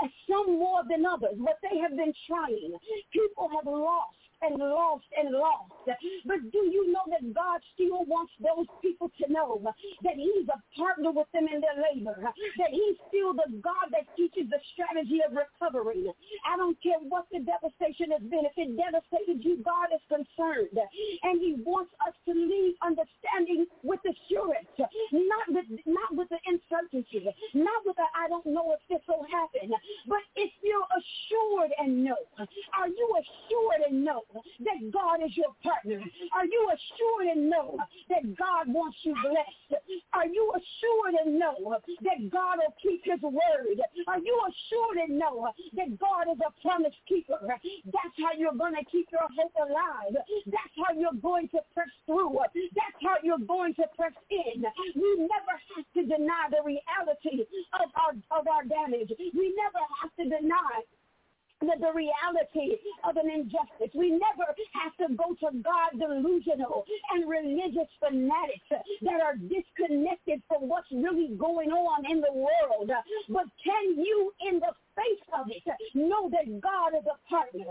and some more than others, but they have been trying. People have lost and lost and lost. But do you know that God still wants those people to know that he's a partner with them in their labor, that he's still the God that teaches the strategy of recovery. I don't care what the devastation has been. If it devastated you, God is concerned. And he wants us to leave understanding with assurance, not with the uncertainty, not with the I don't know if this will happen, but if you're assured and know. Are you assured and know that God is your partner? Are you assured and know that God wants you blessed? Are you assured and know that God will keep his word? Are you assured and know that God is a promise keeper? That's how you're going to keep your hope alive. That's how you're going to press through. That's how you're going to press in. We never have to deny the reality of our damage. We never have to deny the reality of an injustice. We never have to go to God delusional and religious fanatics that are disconnected from what's really going on in the world. But can you, in the face of it, know that God is a partner?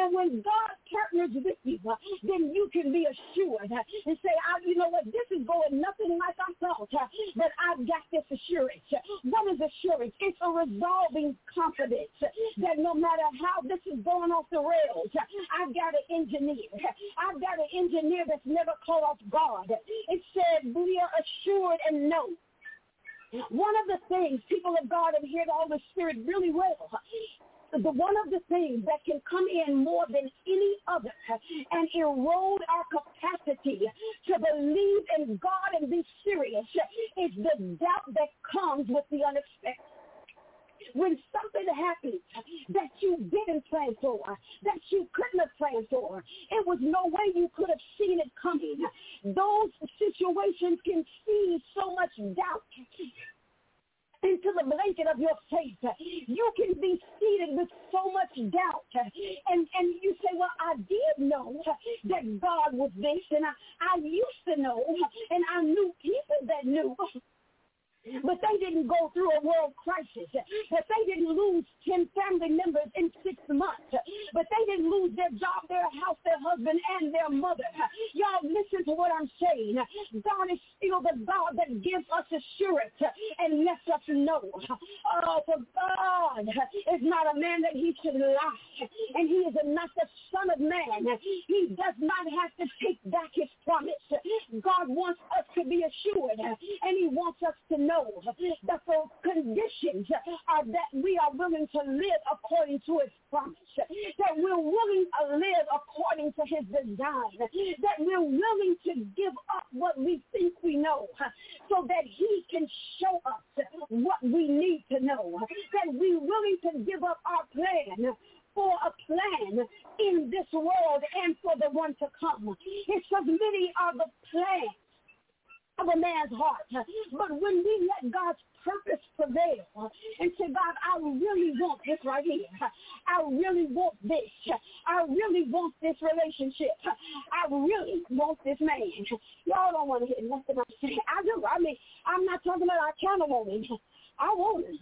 And when God partners with you, then you can be assured and say, you know what, this is going nothing like I thought, but I've got this assurance. What is assurance? It's a resolving confidence that no matter how this is going off the rails, I've got an engineer. I've got an engineer that's never caught off guard. It said, we are assured and know One of the things, people of God have heard the Holy Spirit really well. One of the things that can come in more than any other and erode our capacity to believe in God and be serious is the doubt that comes with the unexpected. When something happens that you didn't plan for, that you couldn't have planned for, it was no way you could have seen it coming. Those situations can see so much doubt into the blanket of your faith. You can be seated with so much doubt. And you say, well, I did know that God was this, and I used to know, and I knew people that knew. But they didn't go through a world crisis. But they didn't lose 10 family members in 6 months. But they didn't lose their job, their house, their husband, and their mother. Y'all listen to what I'm saying. God is still the God that gives us assurance and lets us know. Oh, for God is not a man that he should lie. And he is not the son of man. He does not have to take back his promise. God wants us to be assured. And he wants us to know that the conditions are that we are willing to live according to his promise, that we're willing to live according to his design, that we're willing to give up what we think we know so that he can show us what we need to know, that we're willing to give up our plan for a plan in this world and for the one to come. It's as many are the plans of a man's heart, but when we let God's purpose prevail and say, God, I really want this right here. I really want this. I really want this relationship. I really want this man. Y'all don't want to hear nothing I'm saying. I do. I mean, I'm not talking about I kind of want him. I want him.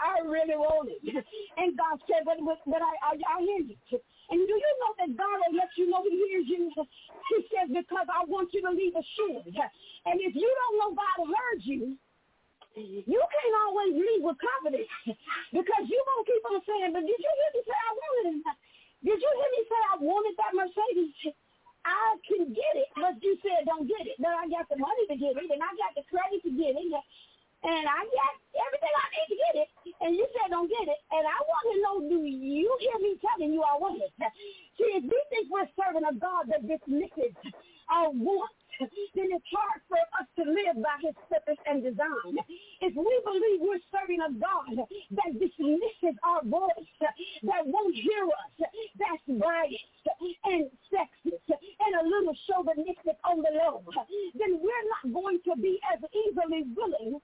I really want it. And God said, but I hear you. And do you know that God will let you know he hears you? He says, because I want you to leave assured. And if you don't know God heard you, you can't always leave with confidence, because you're going to keep on saying, but did you hear me say I wanted it? Did you hear me say I wanted that Mercedes? I can get it, but you said don't get it. But I got the money to get it, and I got the credit to get it, and I got everything I need to get it, and you said don't get it, and I want to know, do you hear me telling you I want it? See, if we think we're serving a God that dismisses our wants, then it's hard for us to live by his purpose and design. If we believe we're serving a God that dismisses our voice, that won't hear us, that's biased and sexist and a little chauvinistic on the low, then we're not going to be as easily willing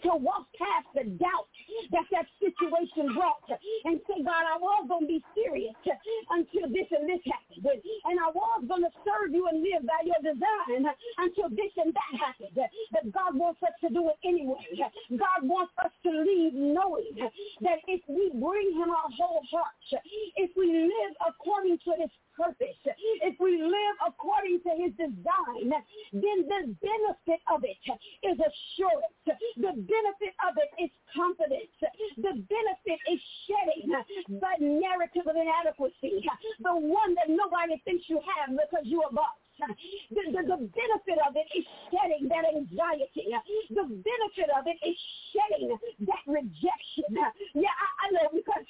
to walk past the doubt that that situation brought and say, God, I was going to be serious until this and this happened. And I was going to serve you and live by your design until this and that happened. But God wants us to do it anyway. God wants us to leave knowing that if we bring him our whole heart, if we live according to his purpose, if we live according to his design, then the benefit of it is assurance. The benefit of it is confidence. The benefit is shedding the narrative of inadequacy, the one that nobody thinks you have because you are boss. The benefit of it is shedding that anxiety. The benefit of it is shedding that rejection. Yeah, I know, because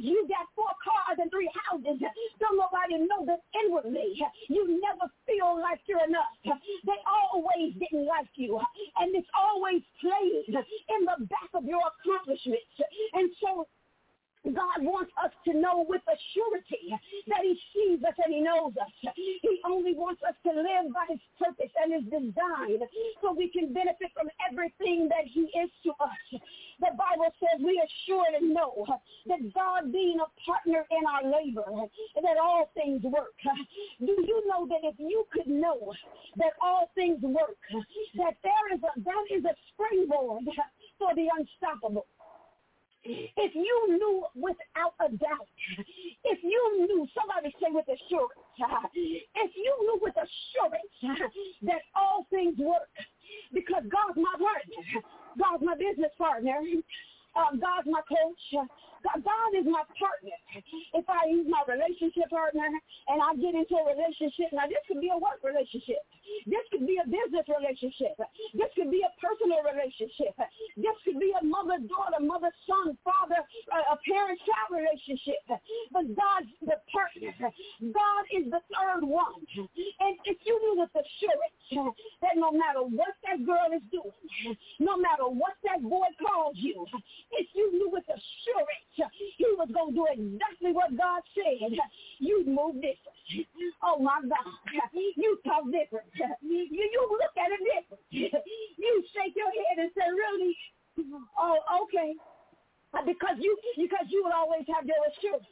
you got 4 cars and 3 houses, don't nobody know that inwardly you never feel like you're enough. They always didn't like you, and it's always playing in the back of your accomplishments. And so God wants us to know with a surety that he sees us and he knows us. He only wants us to live by his purpose and his design so we can benefit from everything that he is to us. The Bible says we are sure to know that God being a partner in our labor, that all things work. Do you know that if you could know that all things work, that there is a springboard for the unstoppable? If you knew without a doubt, if you knew, somebody say with assurance, if you knew with assurance that all things work, because God's my partner, God's my business partner, God's my coach, God is my partner. If I use my relationship partner and I get into a relationship, now this could be a work relationship, this could be a business relationship, this could be a if you knew with assurance that no matter what that girl is doing, no matter what that boy calls you, if you knew with assurance he was going to do exactly what God said, you'd move different. Oh, my God. You talk different. You look at it different. You shake your head and say, really? Oh, okay. Because you would always have your assurance.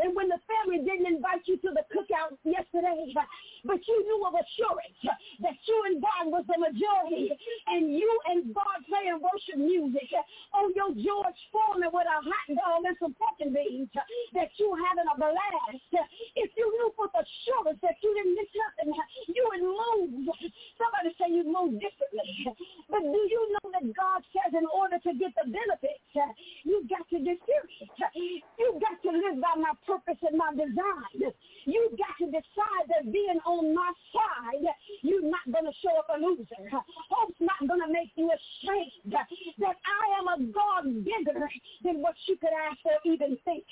And when the family didn't invite you to the cookout yesterday, but you knew of assurance that you and God was the majority, and you and God playing worship music on your George Foreman with a hot dog and some pumpkin beans, that you having a blast. If you knew with assurance that you didn't miss nothing, you would move. Somebody say you move differently. But do you know that God says in order to get the benefits, you got to get serious. You got to live by my purpose and my design. You got to decide that being on my side, you're not going to show up a loser. Hope's not going to make you ashamed. That I am a God bigger than what you could ask or even think.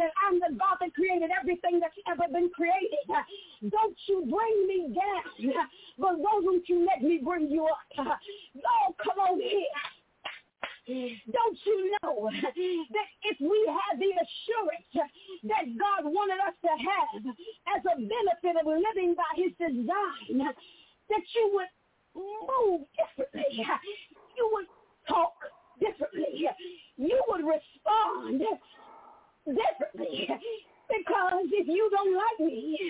That I'm the God that created everything that's ever been created. Don't you bring me down, but won't you let me bring you up? Oh, come on here. Don't you know that if we had the assurance that God wanted us to have as a benefit of living by his design, that you would move differently, you would talk differently, you would respond differently? Because if you don't like me,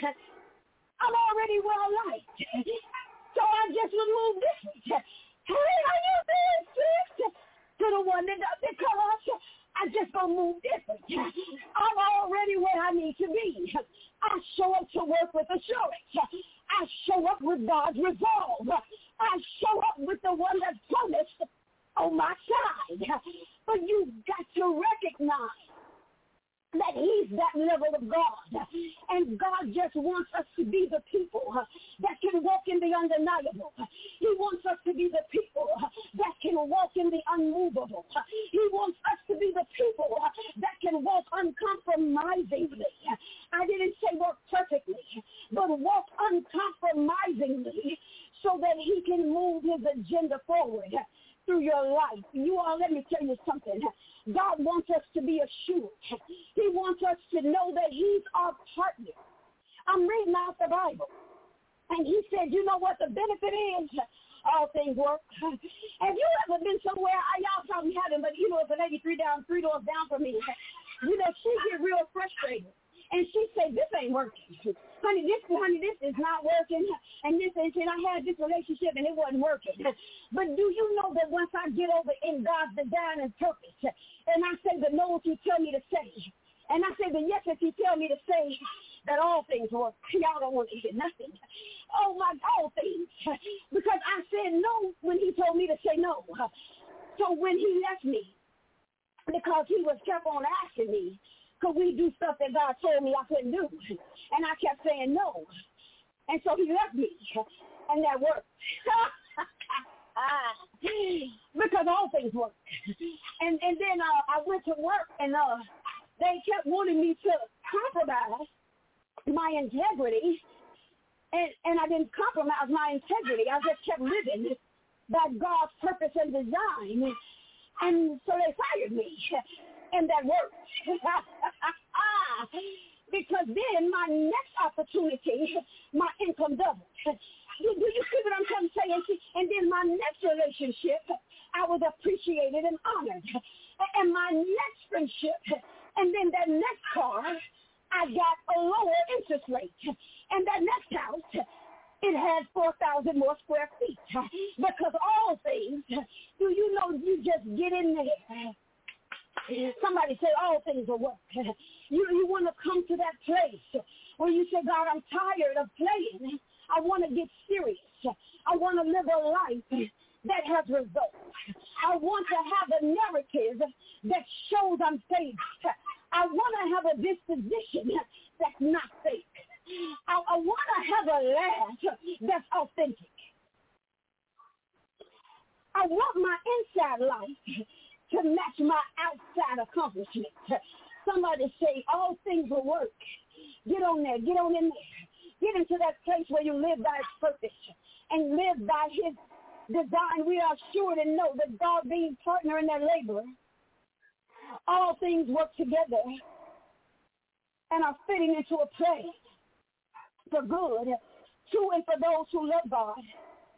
I'm already well liked. So I just would move different. Hey, are you doing, sis? To the one that doesn't come up, I just gonna move different. I'm already where I need to be. I show up to work with assurance. I show up with God's resolve. I show up with the one that's promised on my side. But you've got to recognize that he's that level of God. And God just wants us to be the people that can walk in the undeniable. He wants us to be the people that can walk in the unmovable. He wants us to be the people that can walk uncompromisingly. I didn't say walk perfectly, but walk uncompromisingly so that he can move his agenda forward through your life. You all, let me tell you something. God wants us to be assured. He wants us to know that he's our partner. I'm reading out the Bible. And he said, you know what the benefit is? All things work. Have you ever been somewhere? Y'all probably haven't, but you know, it's a lady three doors down from me. You know, she get real frustrated. And she said, this ain't working. Honey, this is not working. And this is, and I had this relationship and it wasn't working. But do you know that once I get over in God's design and purpose, and I say the no if you tell me to say, and I say the yes if you tell me to say, that all things work. Y'all don't want to hear nothing. Oh, my, all things. Because I said no when he told me to say no. So when he left me, because he was kept on asking me, could we do stuff that God told me I couldn't do? And I kept saying no. And so he left me. And that worked. Because all things work. And then I went to work, and they kept wanting me to compromise my integrity. And I didn't compromise my integrity. I just kept living by God's purpose and design. And so they fired me. And that worked. Because then my next opportunity, my income doubled. Do you see what I'm trying to say? And then my next relationship, I was appreciated and honored. And my next friendship, and then that next car, I got a lower interest rate. And that next house, it had 4,000 more square feet. Because all things, do you know, you just get in there. Somebody said all things will work. You want to come to that place where you say, God, I'm tired of playing. I want to get serious. I want to live a life that has results. I want to have a narrative that shows I'm saved. I want to have a disposition that's not fake. I want to have a laugh that's authentic. I want my inside life to match my outside accomplishment. Somebody say, all things will work. Get on there. Get on in there. Get into that place where you live by His purpose and live by His design. We are sure to know that God being partner in their labor, all things work together and are fitting into a place for good to and for those who love God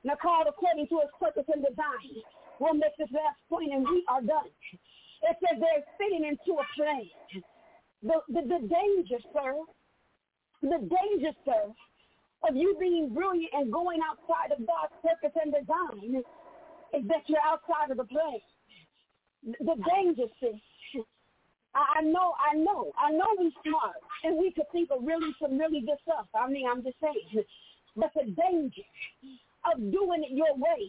and are called according to His purpose and design. We'll make this last point and we are done. It says they're fitting into a place. The danger, sir, of you being brilliant and going outside of God's purpose and design is that you're outside of the place. The danger, sis. I know we smart, and we could think of really some really good stuff. I mean, I'm just saying. But the danger of doing it your way,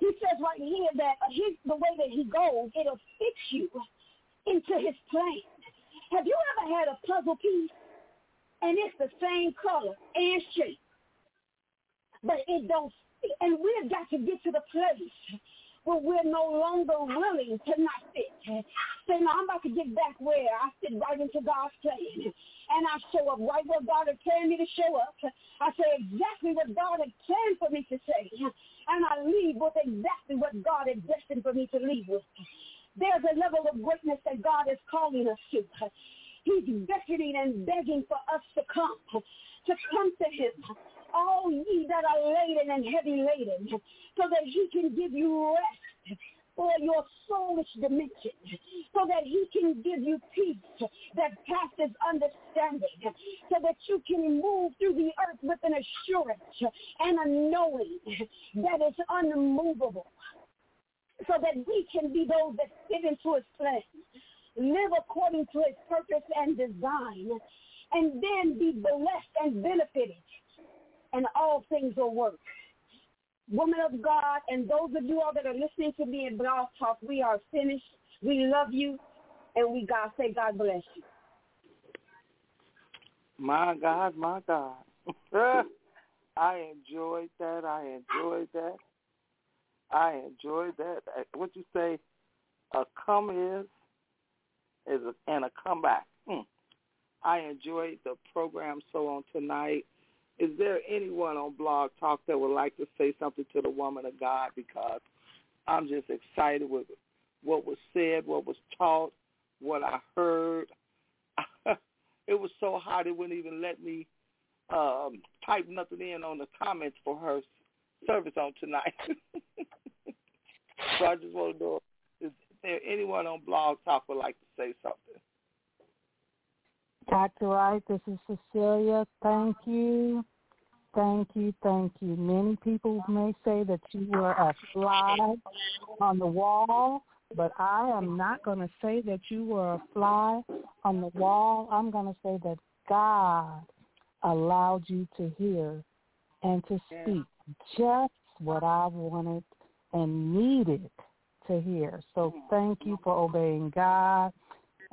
He says right here that the way that He goes, it'll fit you into His plan. Have you ever had a puzzle piece and it's the same color and shape, but it don't fit? And we've got to get to the place where we're no longer willing to not fit. Say, now I'm about to get back where I fit right into God's plan. And I show up right where God had planned me to show up. I say exactly what God had planned for me to say. And I leave with exactly what God had destined for me to leave with. There's a level of greatness that God is calling us to. He's beckoning and begging for us to come to Him, all ye that are laden and heavy laden, so that He can give you rest for your soulish dimension, so that He can give you peace that passes understanding, so that you can move through the earth with an assurance and a knowing that is unmovable, so that we can be those that fit into His plan, live according to His purpose and design, and then be blessed and benefited, and all things will work. Woman of God, and those of you all that are listening to me in Blog Talk, we are finished. We love you, and we say God bless you. My God, my God. I enjoyed that. What you say, a come is and a comeback. I enjoyed the program so on tonight. Is there anyone on Blog Talk that would like to say something to the woman of God? Because I'm just excited with what was said, what was taught, what I heard. It was so hot it wouldn't even let me type nothing in on the comments for her service on tonight. So I just want to know, is there anyone on Blog Talk would like to say something? Dr. Wright, this is Cecilia. Thank you. Thank you. Thank you. Many people may say that you were a fly on the wall, but I am not going to say that you were a fly on the wall. I'm going to say that God allowed you to hear and to speak just what I wanted and needed to hear. So thank you for obeying God.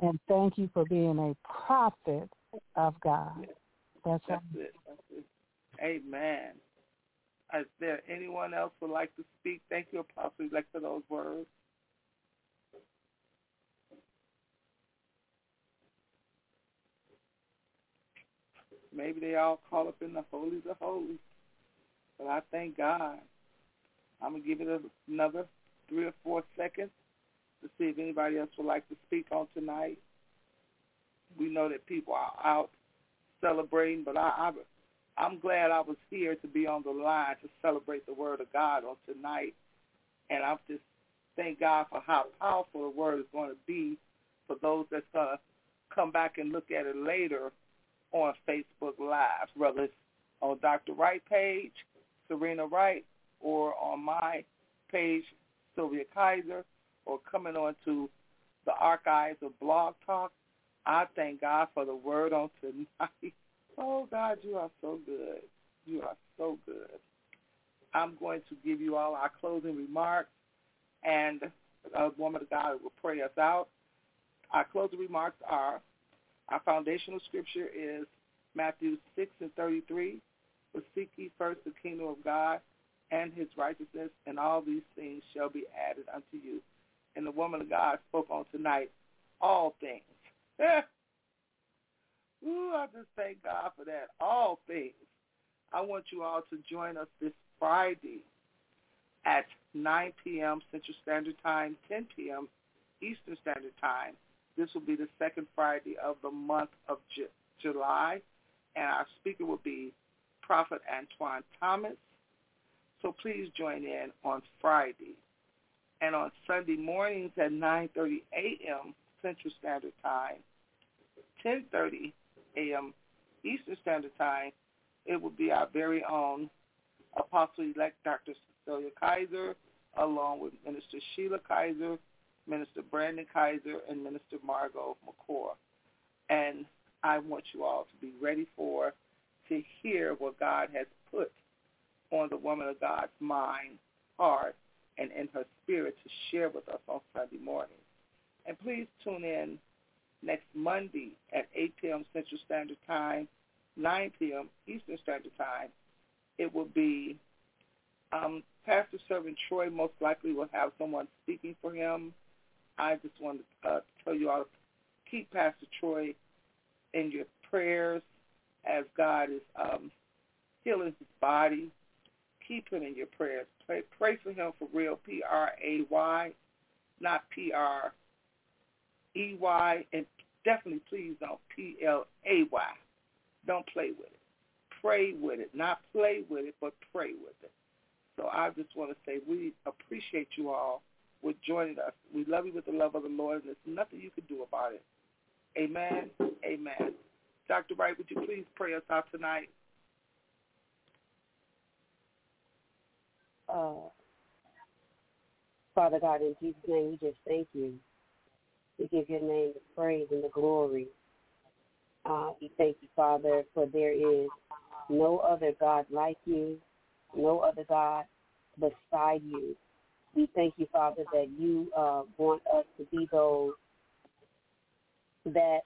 And thank you for being a prophet of God. That's it. Amen. Is there anyone else who would like to speak? Thank you, Apostle, for those words. Maybe they all caught up in the holies of holies. But I thank God. I'm going to give it another 3 or 4 seconds to see if anybody else would like to speak on tonight. We know that people are out celebrating, but I'm glad I was here to be on the line to celebrate the Word of God on tonight. And I just thank God for how powerful the Word is going to be for those that's going to come back and look at it later on Facebook Live, whether it's on Dr. Wright page, Serena Wright, or on my page, Sylvia Kaiser, or coming on to the archives of Blog Talk. I thank God for the Word on tonight. Oh, God, you are so good. You are so good. I'm going to give you all our closing remarks, and a woman of God will pray us out. Our closing remarks are, our foundational scripture is Matthew 6:33, but seek ye first the kingdom of God and His righteousness, and all these things shall be added unto you. And the woman of God spoke on tonight, all things. Ooh, I just thank God for that. All things. I want you all to join us this Friday at 9 p.m. Central Standard Time, 10 p.m. Eastern Standard Time. This will be the second Friday of the month of July, and our speaker will be Prophet Antoine Thomas. So please join in on Friday. And on Sunday mornings at 9:30 a.m. Central Standard Time, 10:30 a.m. Eastern Standard Time, it will be our very own Apostle-elect Dr. Cecilia Kaiser, along with Minister Sheila Kaiser, Minister Brandon Kaiser, and Minister Margot Macor. And I want you all to be ready to hear what God has put on the woman of God's mind, heart, and in her spirit to share with us on Sunday morning. And please tune in next Monday at 8 p.m. Central Standard Time, 9 p.m. Eastern Standard Time. It will be Pastor Servant Troy most likely will have someone speaking for him. I just want to tell you all to keep Pastor Troy in your prayers as God is healing his body. Keep him in your prayers. Pray for him for real, P-R-A-Y, not P-R-E-Y, and definitely please don't P-L-A-Y. Don't play with it. Pray with it. Not play with it, but pray with it. So I just want to say we appreciate you all for joining us. We love you with the love of the Lord, and there's nothing you can do about it. Amen. Amen. Dr. Wright, would you please pray us out tonight? Father God, in Jesus' name, we just thank you. We give your name the praise and the glory. We thank you, Father, for there is no other God like you, no other God beside you. We thank you, Father, that you want us to be those that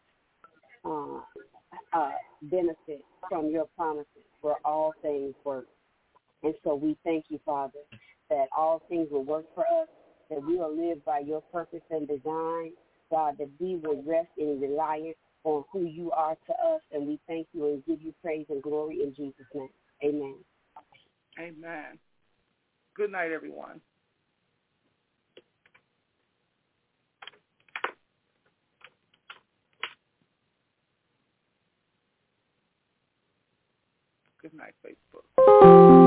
benefit from your promises where all things work. And so we thank you, Father, that all things will work for us, that we will live by your purpose and design, God, that we will rest in reliance on who you are to us. And we thank you and give you praise and glory in Jesus' name. Amen. Amen. Good night, everyone. Good night, Facebook.